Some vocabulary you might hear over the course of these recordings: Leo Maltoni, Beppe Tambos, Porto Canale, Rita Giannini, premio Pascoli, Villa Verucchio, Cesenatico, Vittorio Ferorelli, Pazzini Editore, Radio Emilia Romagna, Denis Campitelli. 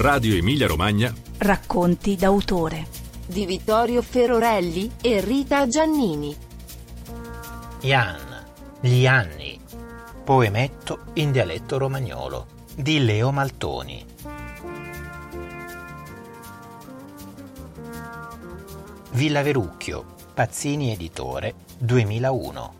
Radio Emilia Romagna. Racconti d'autore di Vittorio Ferorelli e Rita Giannini. Ian, gli anni. Poemetto in dialetto romagnolo di Leo Maltoni. Villa Verucchio, Pazzini Editore, 2001.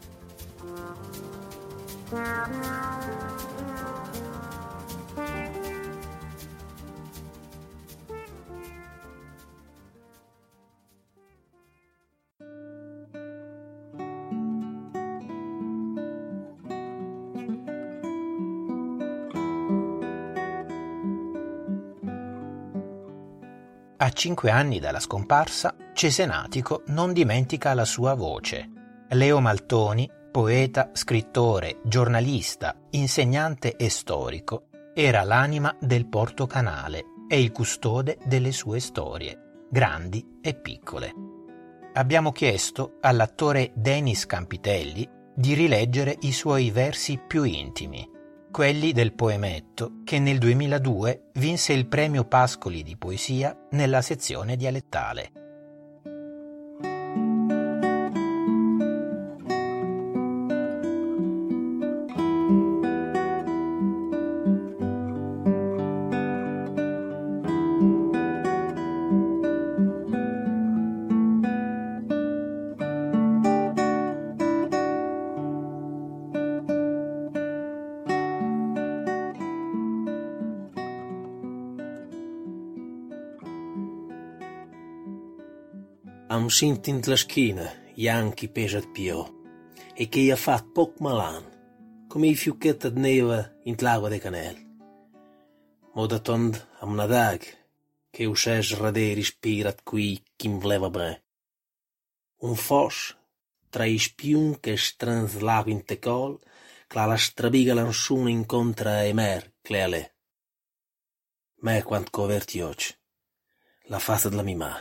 A 5 anni dalla scomparsa, Cesenatico non dimentica la sua voce. Leo Maltoni, poeta, scrittore, giornalista, insegnante e storico, era l'anima del Porto Canale e il custode delle sue storie, grandi e piccole. Abbiamo chiesto all'attore Denis Campitelli di rileggere i suoi versi più intimi, quelli del poemetto che nel 2002 vinse il premio Pascoli di poesia nella sezione dialettale. Ha un sintin la schiena, Ian chi pesa il pio, e che gli ha fatto poco malan, come i fiocchetti di neve in l'acqua dei canali. Ma da tondo ha una dag, che usè sradè rispirat qui chi mi voleva bene. Un fos, tra i spiun che stranslava in te col, che la strabiga l'ansuna incontra e mer, cleale. Ma è quanto coverti oggi, la faccia della mimà.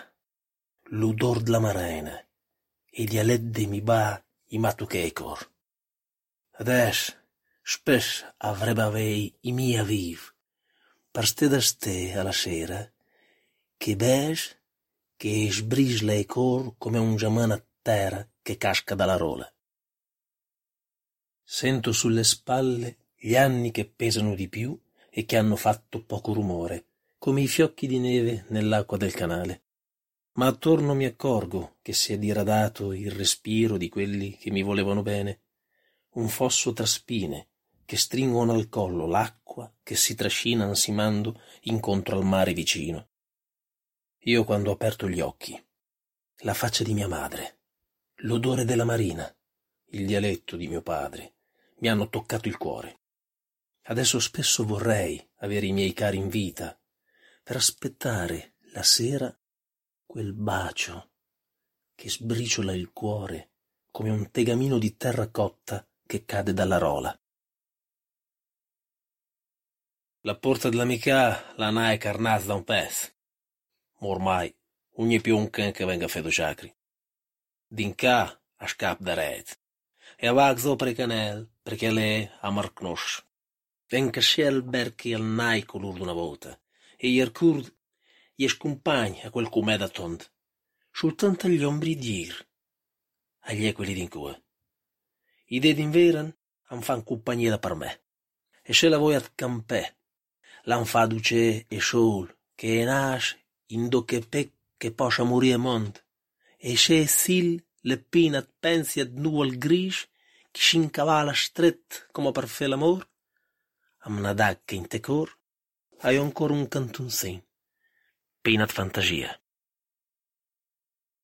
L'odor della marena, e dialetto di mi ba i matuchecor. Adesso, spesso avrebbe avei i mia viv, per ste da ste alla sera, che bes, che sbrisla i cor come un giamano a terra che casca dalla rola. Sento sulle spalle gli anni che pesano di più e che hanno fatto poco rumore, come i fiocchi di neve nell'acqua del canale. Ma attorno mi accorgo che si è diradato il respiro di quelli che mi volevano bene, un fosso tra spine che stringono al collo l'acqua che si trascina ansimando incontro al mare vicino. Io quando ho aperto gli occhi, la faccia di mia madre, l'odore della marina, il dialetto di mio padre, mi hanno toccato il cuore. Adesso spesso vorrei avere i miei cari in vita per aspettare la sera quel bacio che sbriciola il cuore come un tegamino di terra cotta che cade dalla rola. La porta dell'amica la n'ha carnata da un pezzo, ma ormai ogni pionca che venga fedo sacri. D'inca a scap da red, e a vagzo per canel, perché lei a marcnosce. Venga sciel berchi al nai color d'una volta, e iercurd gli scompagni a quel com'è da tond, soltanto agli ombri dir, agli è quelli d'incue. I ded inveran han fan compagnia da per me, e se la voi at campè, l'han fa duce e sol, che nasce in do che pec che poscia morire mond, e se sil le pinat pensi ad nuol gris, che s'incavala stret come per fe l'amor, am nadag che in te cor, hai ancora un cantunsin. Pena di fantasia.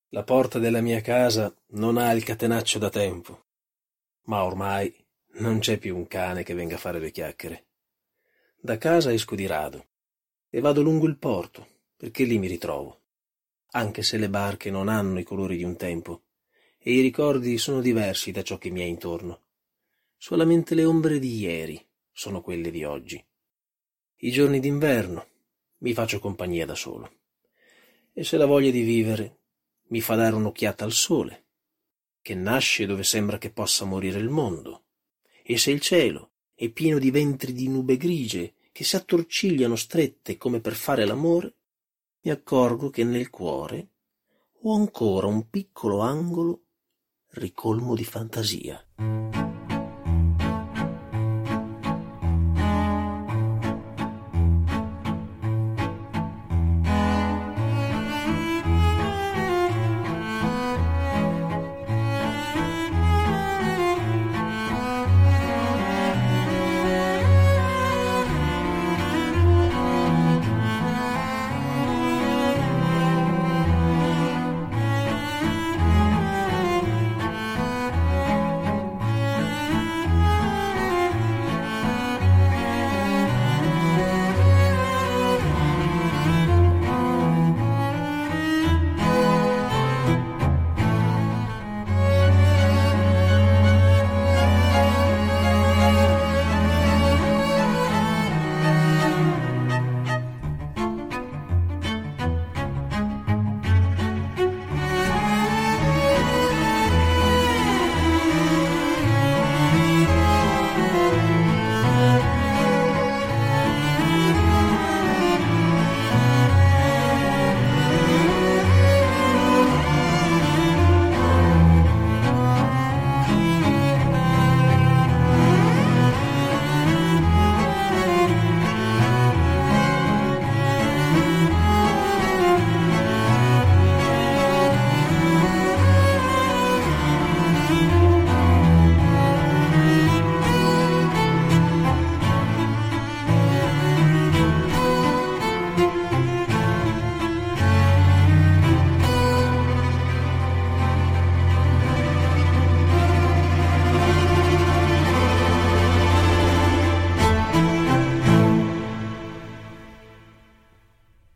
La porta della mia casa non ha il catenaccio da tempo, ma ormai non c'è più un cane che venga a fare le chiacchiere. Da casa esco di rado e vado lungo il porto, perché lì mi ritrovo, anche se le barche non hanno i colori di un tempo e i ricordi sono diversi da ciò che mi è intorno. Solamente le ombre di ieri sono quelle di oggi. I giorni d'inverno mi faccio compagnia da solo, e se la voglia di vivere mi fa dare un'occhiata al sole, che nasce dove sembra che possa morire il mondo, e se il cielo è pieno di ventri di nube grigie che si attorcigliano strette come per fare l'amore, mi accorgo che nel cuore ho ancora un piccolo angolo ricolmo di fantasia.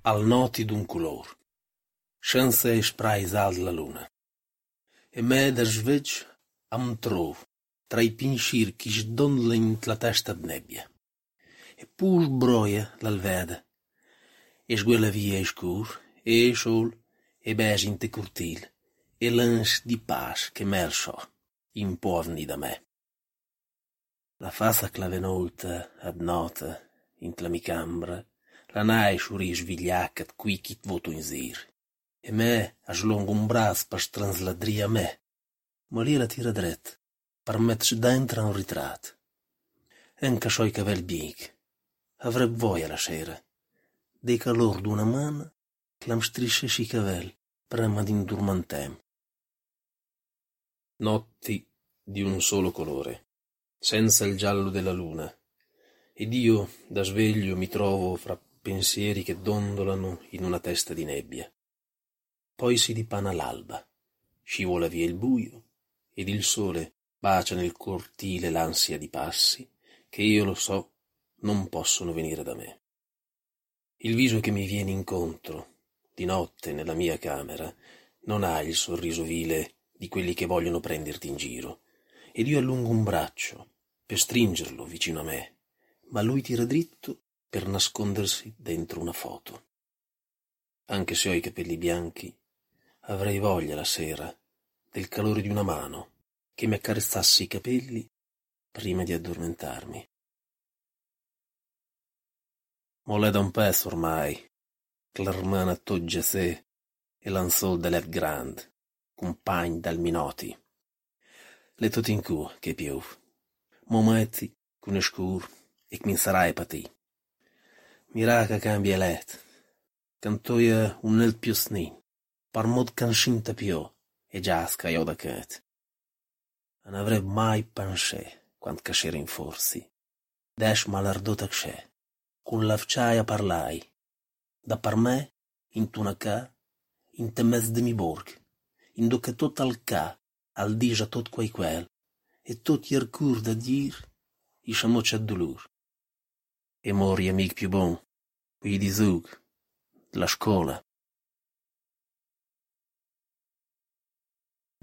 Al noti d'un color, scienza e spray al la luna, e me der svec am trov, tra i pinchir chi sdondlin la testa de nebbia, e pur broia l'alveda, e sguella via e scur, e sol, e besin te curtil, e lans di pas che mer so, imporni da me. La fassa clavenolta ad nota, in tlamicambra, la naisciuri svigliacat qui chit voto in zir, e me a slongo un braz per stransladria me, ma lì la tira dret, per metterci dentro un ritrat. Enca soi cavel big, avreb voglia la sera, dei calor d'una man, clam strisce si cavel, prema d'indurmantem. Notti di un solo colore, senza il giallo della luna, ed io da sveglio mi trovo fra pensieri che dondolano in una testa di nebbia. Poi si dipana l'alba, scivola via il buio, ed il sole bacia nel cortile l'ansia di passi che io lo so non possono venire da me. Il viso che mi viene incontro, di notte nella mia camera, non ha il sorriso vile di quelli che vogliono prenderti in giro, ed io allungo un braccio per stringerlo vicino a me, ma lui tira dritto per nascondersi dentro una foto. Anche se ho i capelli bianchi, avrei voglia la sera del calore di una mano che mi accarezzasse i capelli prima di addormentarmi. Mol'è da un pezzo ormai che l'ermana toggia sé e lanzò dell'et grand, compagni dal minoti. Le tot in cu che piov, momenti cune scur e che mi sarai patì. Miraca cambia let, cantoia un el piosnin, par mod canscinta pio, e giasca io da cat. Non avrei mai pansce, quant cascere in forsi, desh malardota c'è, con l'avciaia parlai, da par me, in tunacà, in temez de mi borg, in doca tot al ca, al dija tot quai quel, e tot iercur da dir, i shamoc ad dolur. E mori amic più bon, qui di Zug, la scuola.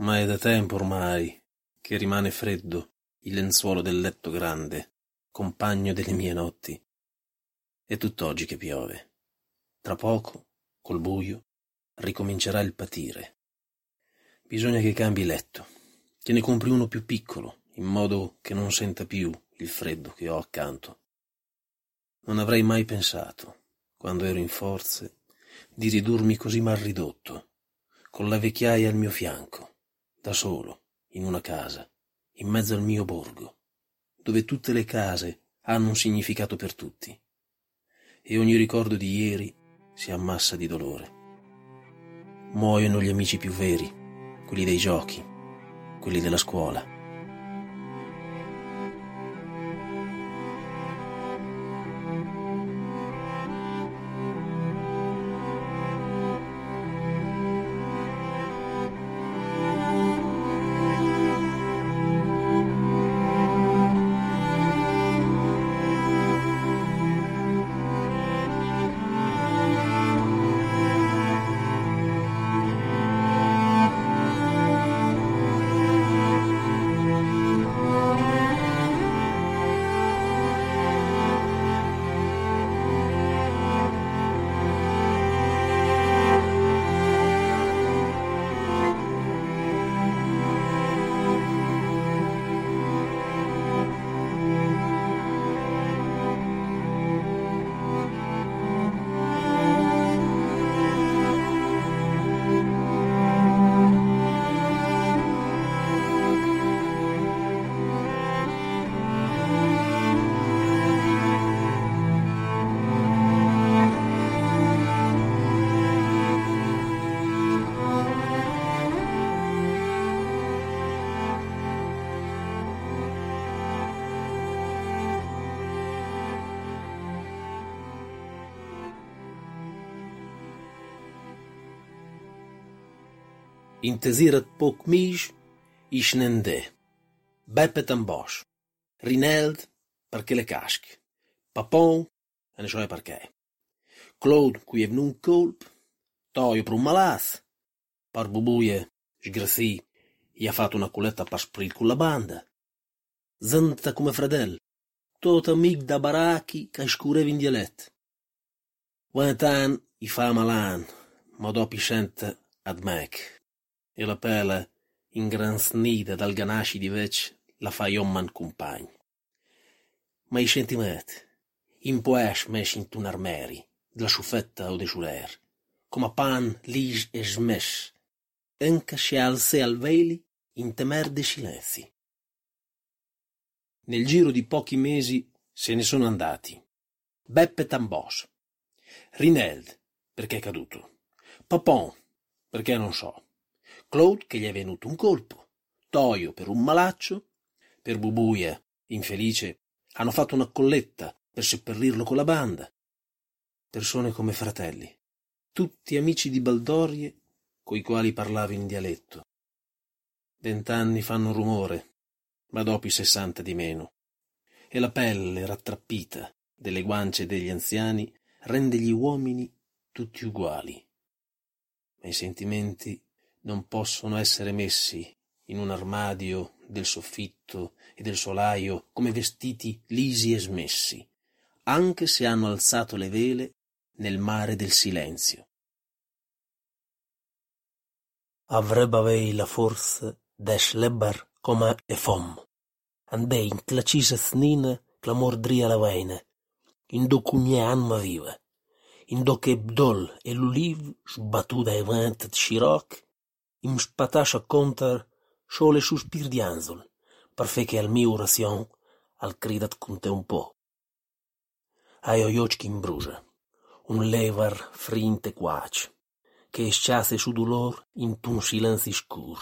Ma è da tempo ormai che rimane freddo il lenzuolo del letto grande, compagno delle mie notti. È tutt'oggi che piove. Tra poco, col buio, ricomincerà il patire. Bisogna che cambi letto, che ne compri uno più piccolo, in modo che non senta più il freddo che ho accanto. Non avrei mai pensato, quando ero in forze, di ridurmi così mal ridotto, con la vecchiaia al mio fianco, da solo, in una casa, in mezzo al mio borgo, dove tutte le case hanno un significato per tutti, e ogni ricordo di ieri si ammassa di dolore. Muoiono gli amici più veri, quelli dei giochi, quelli della scuola. In tezirat pokmish ishnende, bepet ambosh, rineld perché le caschi, papon e ne so perché, Claude qui è un colp, toio per un malaz, par bubuie, sgrassi, gli ha fatto una culetta per spril con la banda, zanta come fradel, tot amic da baracchi che scurevi in dialetto. Quantan i fa malan, ma dopo sente ad mec. E la pelle, ingransnita dal ganasci di vec, la fa iomman compagni. Ma i sentimenti, in poesh mesh in tun armeri, della sciuffetta o de giurer, come pan, lige e smesh, anche se alse al veli in temer de silenzi. Nel giro di pochi mesi se ne sono andati. Beppe Tambos, Rineld, perché è caduto, Papon, perché non so, Claude che gli è venuto un colpo, Toio per un malaccio, per Bubuia, infelice, hanno fatto una colletta per seppellirlo con la banda. Persone come fratelli, tutti amici di baldorie coi quali parlavi in dialetto. 20 anni fanno rumore, ma dopo i 60 di meno, e la pelle rattrappita delle guance degli anziani rende gli uomini tutti uguali. Ma i sentimenti non possono essere messi in un armadio del soffitto e del solaio come vestiti lisi e smessi, anche se hanno alzato le vele nel mare del silenzio. Avrebbe avei la forza desh lebbar come e fom, andei in clacise snina clamordria la veina, in do cumie anima viva, in do che bdol e l'uliv sbattuta e vent sciroc, im spatascia contar sole suspir di anzol, parfè che al mio orazion al cridat con te un po. Hai oiocchi in brugia, un levar frinte quaci, che sciasse su dolor in un silenzi scur.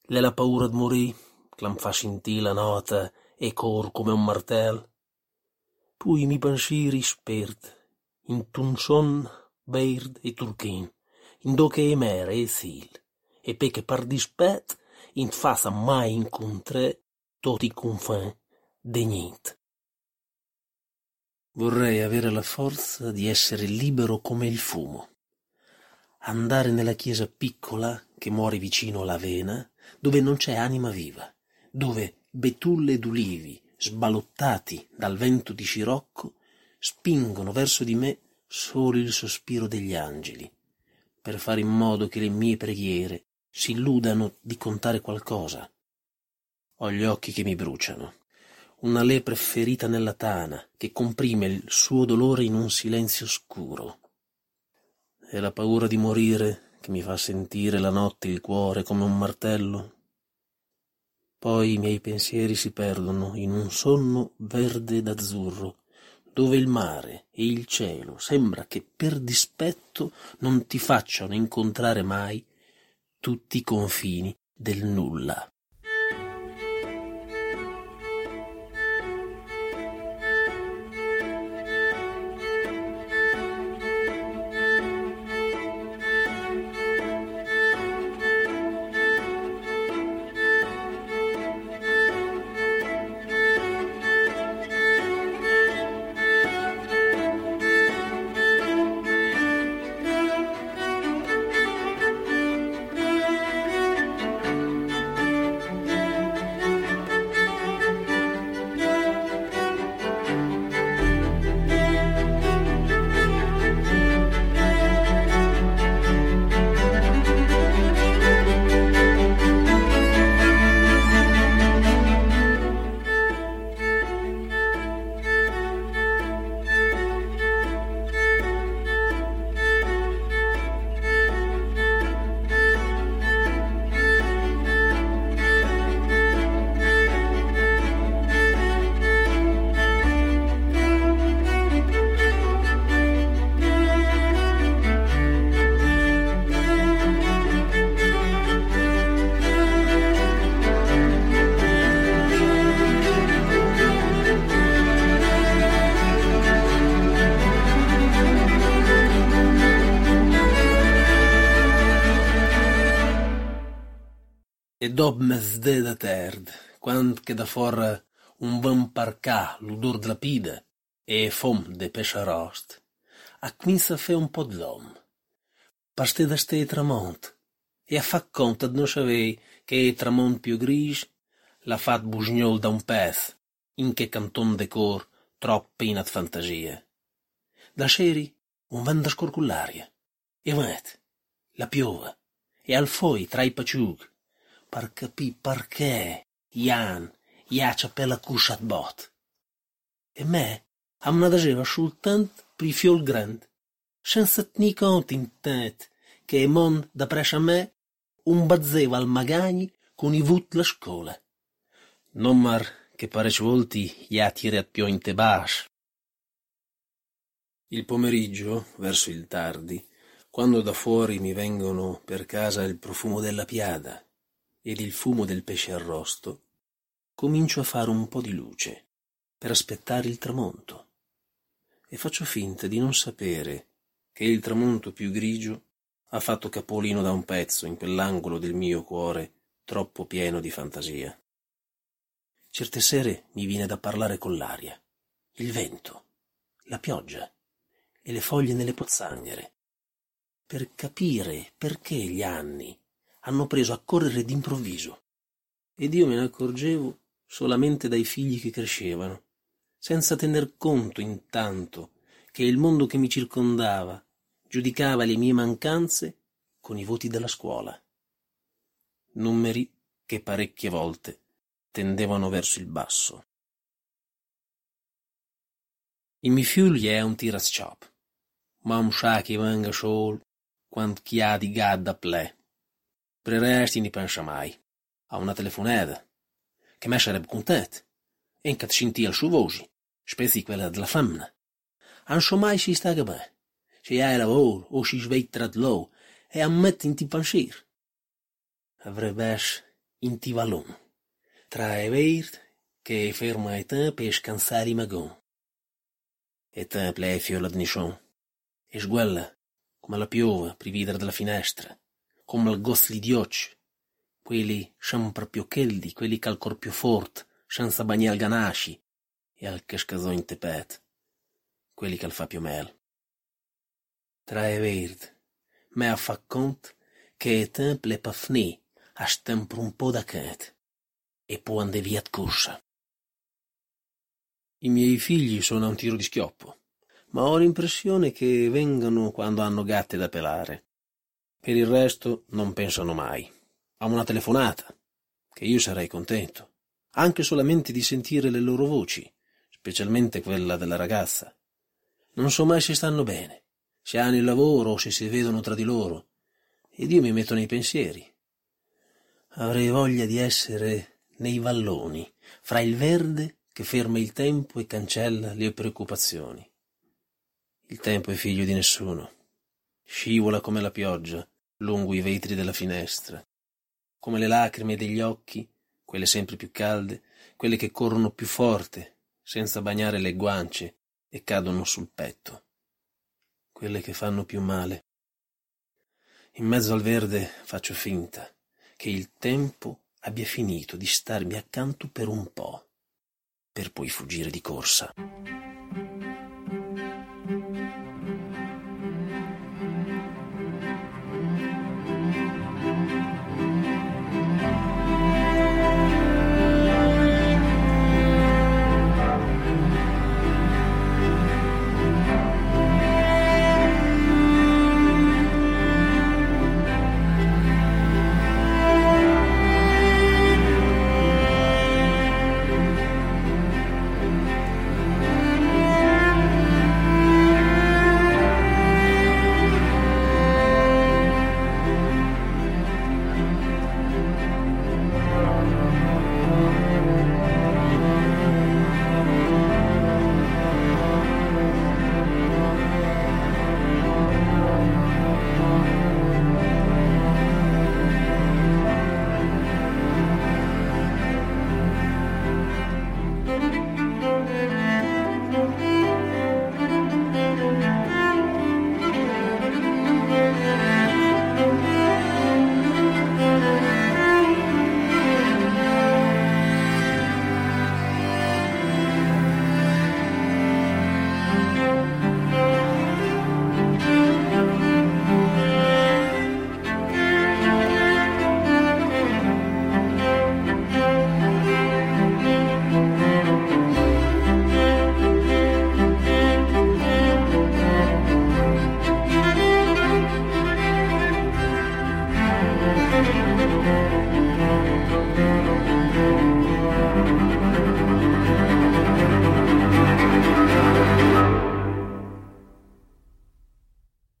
Le la paura di morì, clam fa scintì la nota e cor come un martel, pui mi pensieri spert, in un son verd e turchin, indò che emere e sil, e perché par dispet in fasa mai incontré tutti i confini de niente. Vorrei avere la forza di essere libero come il fumo, andare nella chiesa piccola che muore vicino alla vena, dove non c'è anima viva, dove betulle ed ulivi, sbalottati dal vento di scirocco, spingono verso di me solo il sospiro degli angeli, per fare in modo che le mie preghiere si illudano di contare qualcosa. Ho gli occhi che mi bruciano, una lepre ferita nella tana, che comprime il suo dolore in un silenzio scuro. È la paura di morire che mi fa sentire la notte il cuore come un martello. Poi i miei pensieri si perdono in un sonno verde d'azzurro, dove il mare e il cielo sembra che per dispetto non ti facciano incontrare mai tutti i confini del nulla. Dopo mezz'è da tard, quando che da for un van parcà l'odor della pida e fom de pesce rost, a quince a fe un po' d'om. Pastè da stè tramont, e a fa conta de non savei che il tramont più grigio l'ha fat bugignol da un pezzo, in che canton de cor troppo in ad fantasia. Da seri un van da scorcullaria, e vanet, la piova, e al foi tra i paciug, par capì perché Ian iacia per la cuscia bot. E me amnadageva soltanto per i fiol grandi, senza tenere conto in tête che il mondo da prescia a me un bazzeva al magagni con i vut la scola. Non mar che parecchi volti ia tirat più in te bash. Il pomeriggio, verso il tardi, quando da fuori mi vengono per casa il profumo della piada ed il fumo del pesce arrosto, comincio a fare un po' di luce per aspettare il tramonto e faccio finta di non sapere che il tramonto più grigio ha fatto capolino da un pezzo in quell'angolo del mio cuore troppo pieno di fantasia. Certe sere mi viene da parlare con l'aria, il vento, la pioggia e le foglie nelle pozzanghere per capire perché gli anni hanno preso a correre d'improvviso, ed io me ne accorgevo solamente dai figli che crescevano, senza tener conto intanto che il mondo che mi circondava giudicava le mie mancanze con i voti della scuola. Numeri che parecchie volte tendevano verso il basso. I mi figli è un tiras-chop, ma un scià che venga sol quant chi ha di gadda ple. Preresti ne pensa mai a una telefonata che me sarebbe contenta e che senti al suo voce, specie quella della femmina. Non so mai si sta bene, se hai lavoro o si sveglia tra di loro e ammette in ti pensier. Avrebbe in ti valon tra i verdi che ferma i tempi per scansare i magon. E tempo è fiola di niscion e sguella come la piova prividra dalla finestra, come il gosli di occhi, quelli sempre più caldi, quelli che al cor più forte, senza bagnare il ganasci, e al che scasò in tepet, quelli che al fa più mel. Tra i verdi, me ha fa conto che è tempo le pafni, ha sempre un po' da cat, e poi andè via di corsa. I miei figli sono a un tiro di schioppo, ma ho l'impressione che vengano quando hanno gatte da pelare. Per il resto non pensano mai a una telefonata, che io sarei contento, anche solamente di sentire le loro voci, specialmente quella della ragazza. Non so mai se stanno bene, se hanno il lavoro o se si vedono tra di loro, ed io mi metto nei pensieri. Avrei voglia di essere nei valloni, fra il verde che ferma il tempo e cancella le preoccupazioni. Il tempo è figlio di nessuno. Scivola come la pioggia lungo i vetri della finestra, come le lacrime degli occhi, quelle sempre più calde, quelle che corrono più forte, senza bagnare le guance e cadono sul petto, quelle che fanno più male. In mezzo al verde faccio finta che il tempo abbia finito di starmi accanto per un po', per poi fuggire di corsa.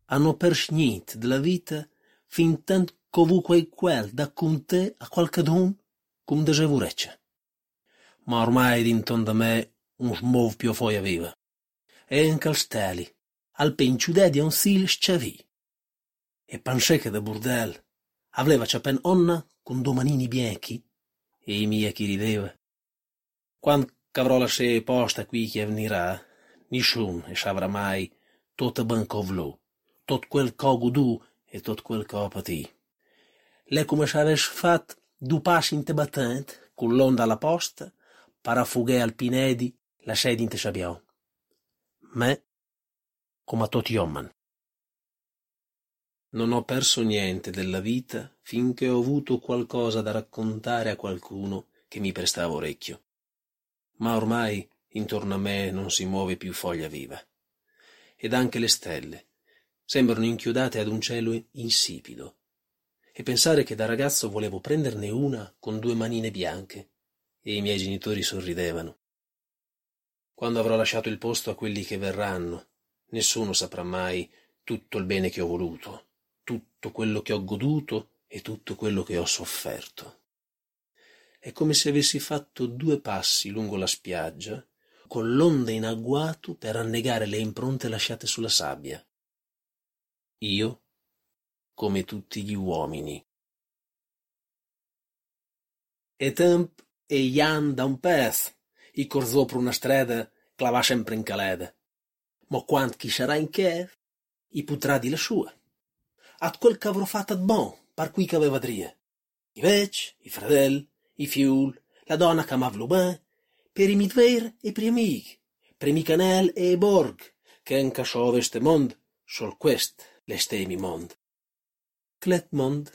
Hanno perso niente della vita fin tanto ovunque quel da con te a qualcadun cum desevurecce. Ma ormai d'intorno da me un smov più foia viva. E in castelli, al penciudè di un sil sciavì. E pensè che da burdel aveva c'appen onna con domanini biechi e i miei chi rideva. Quando c'avrò la se posta qui che venirà, nisciun e s'avrà mai tutta bancovlò. Tot quel co gudù e tot quel co patì. L'è come s'avesse fatto du passi in te battent, con l'onda alla posta, parafughe al pinedi, la sedi in te sabbiò. Me, come a tot iomman. Non ho perso niente della vita finché ho avuto qualcosa da raccontare a qualcuno che mi prestava orecchio. Ma ormai intorno a me non si muove più foglia viva. Ed anche le stelle sembrano inchiodate ad un cielo insipido, e pensare che da ragazzo volevo prenderne una con due manine bianche, e i miei genitori sorridevano. Quando avrò lasciato il posto a quelli che verranno, nessuno saprà mai tutto il bene che ho voluto, tutto quello che ho goduto e tutto quello che ho sofferto. È come se avessi fatto due passi lungo la spiaggia, con l'onda in agguato per annegare le impronte lasciate sulla sabbia. Io, come tutti gli uomini. E temp e ian da un pez, i corzò per una strada, clavà sempre in caleda. Ma quando chi sarà in Kiev, i potrà di la sua. Ad quel che avrò fatto ad bon, par cui che aveva dria. I vec, i fradel, i fiul, la donna che amavlo ben, per i midver e per i amici, per i micanel e i borg, che incasciò veste mond, sol quest. L'estemi mond. Clet mond,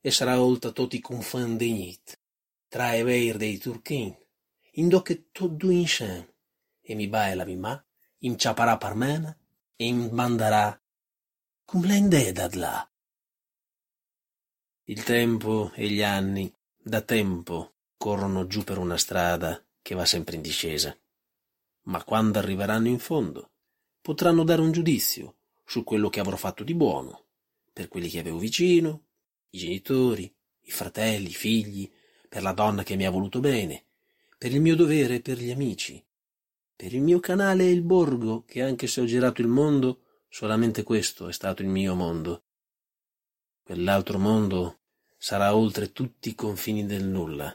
e sarà oltre tot i confin degnit, tra e veir dei turchin, indò che tot du inchem, e mi baila mi ma, inciaparà parmena, e mi mandarà, cum l'ende dad là. Il tempo e gli anni, da tempo, Corrono giù per una strada che va sempre in discesa, ma quando arriveranno in fondo potranno dare un giudizio su quello che avrò fatto di buono, per quelli che avevo vicino, i genitori, i fratelli, i figli, per la donna che mi ha voluto bene, per il mio dovere, per gli amici, per il mio canale e il borgo, che anche se ho girato il mondo, solamente questo è stato il mio mondo. Quell'altro mondo sarà oltre tutti i confini del nulla,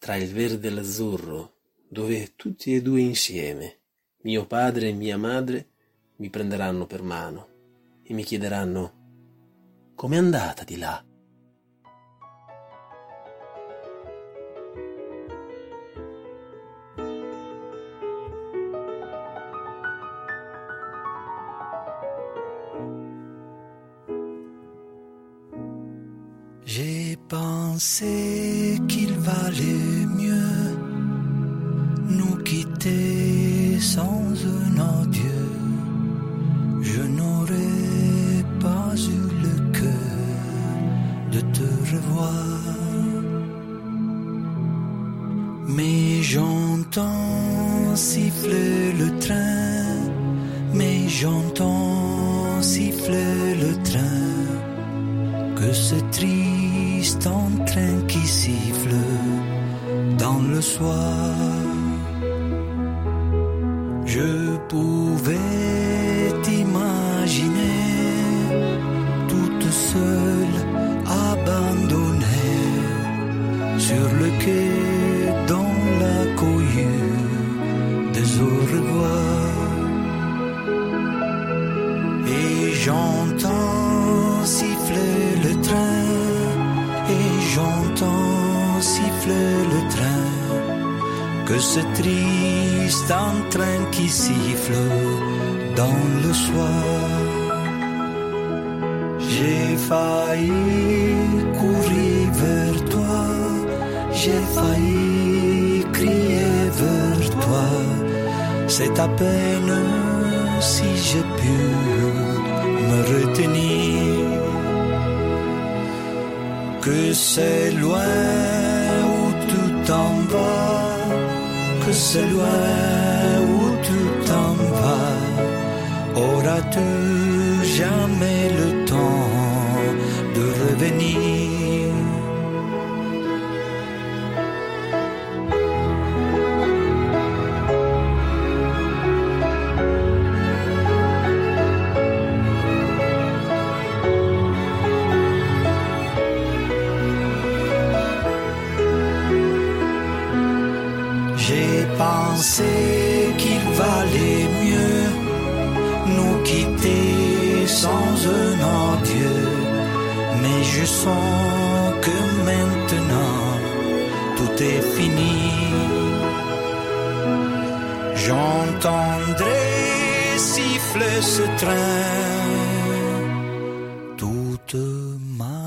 tra il verde e l'azzurro, dove tutti e due insieme, mio padre e mia madre, mi prenderanno per mano e mi chiederanno: com'è andata di là? J'ai pensé qu'il valait mieux nous quitter sans un adieu. Je n'aurais pas eu le cœur de te revoir, mais j'entends siffler le train, mais j'entends siffler le train, que ce triste un train qui siffle dans le soir. Je pouvais t'imaginer toute seule, abandonnée sur le quai dans la cohue des au revoir. Et j'entends siffler le train, j'entends siffler le train, que ce triste entrain qui siffle dans le soir. J'ai failli courir vers toi, j'ai failli crier vers toi, c'est à peine si j'ai pu me retenir. Que c'est loin où tu t'en vas, que c'est loin où tu t'en vas, auras-tu jamais le temps de revenir? Penser qu'il valait mieux nous quitter sans un adieu, mais je sens que maintenant tout est fini. J'entendrai siffler ce train toute ma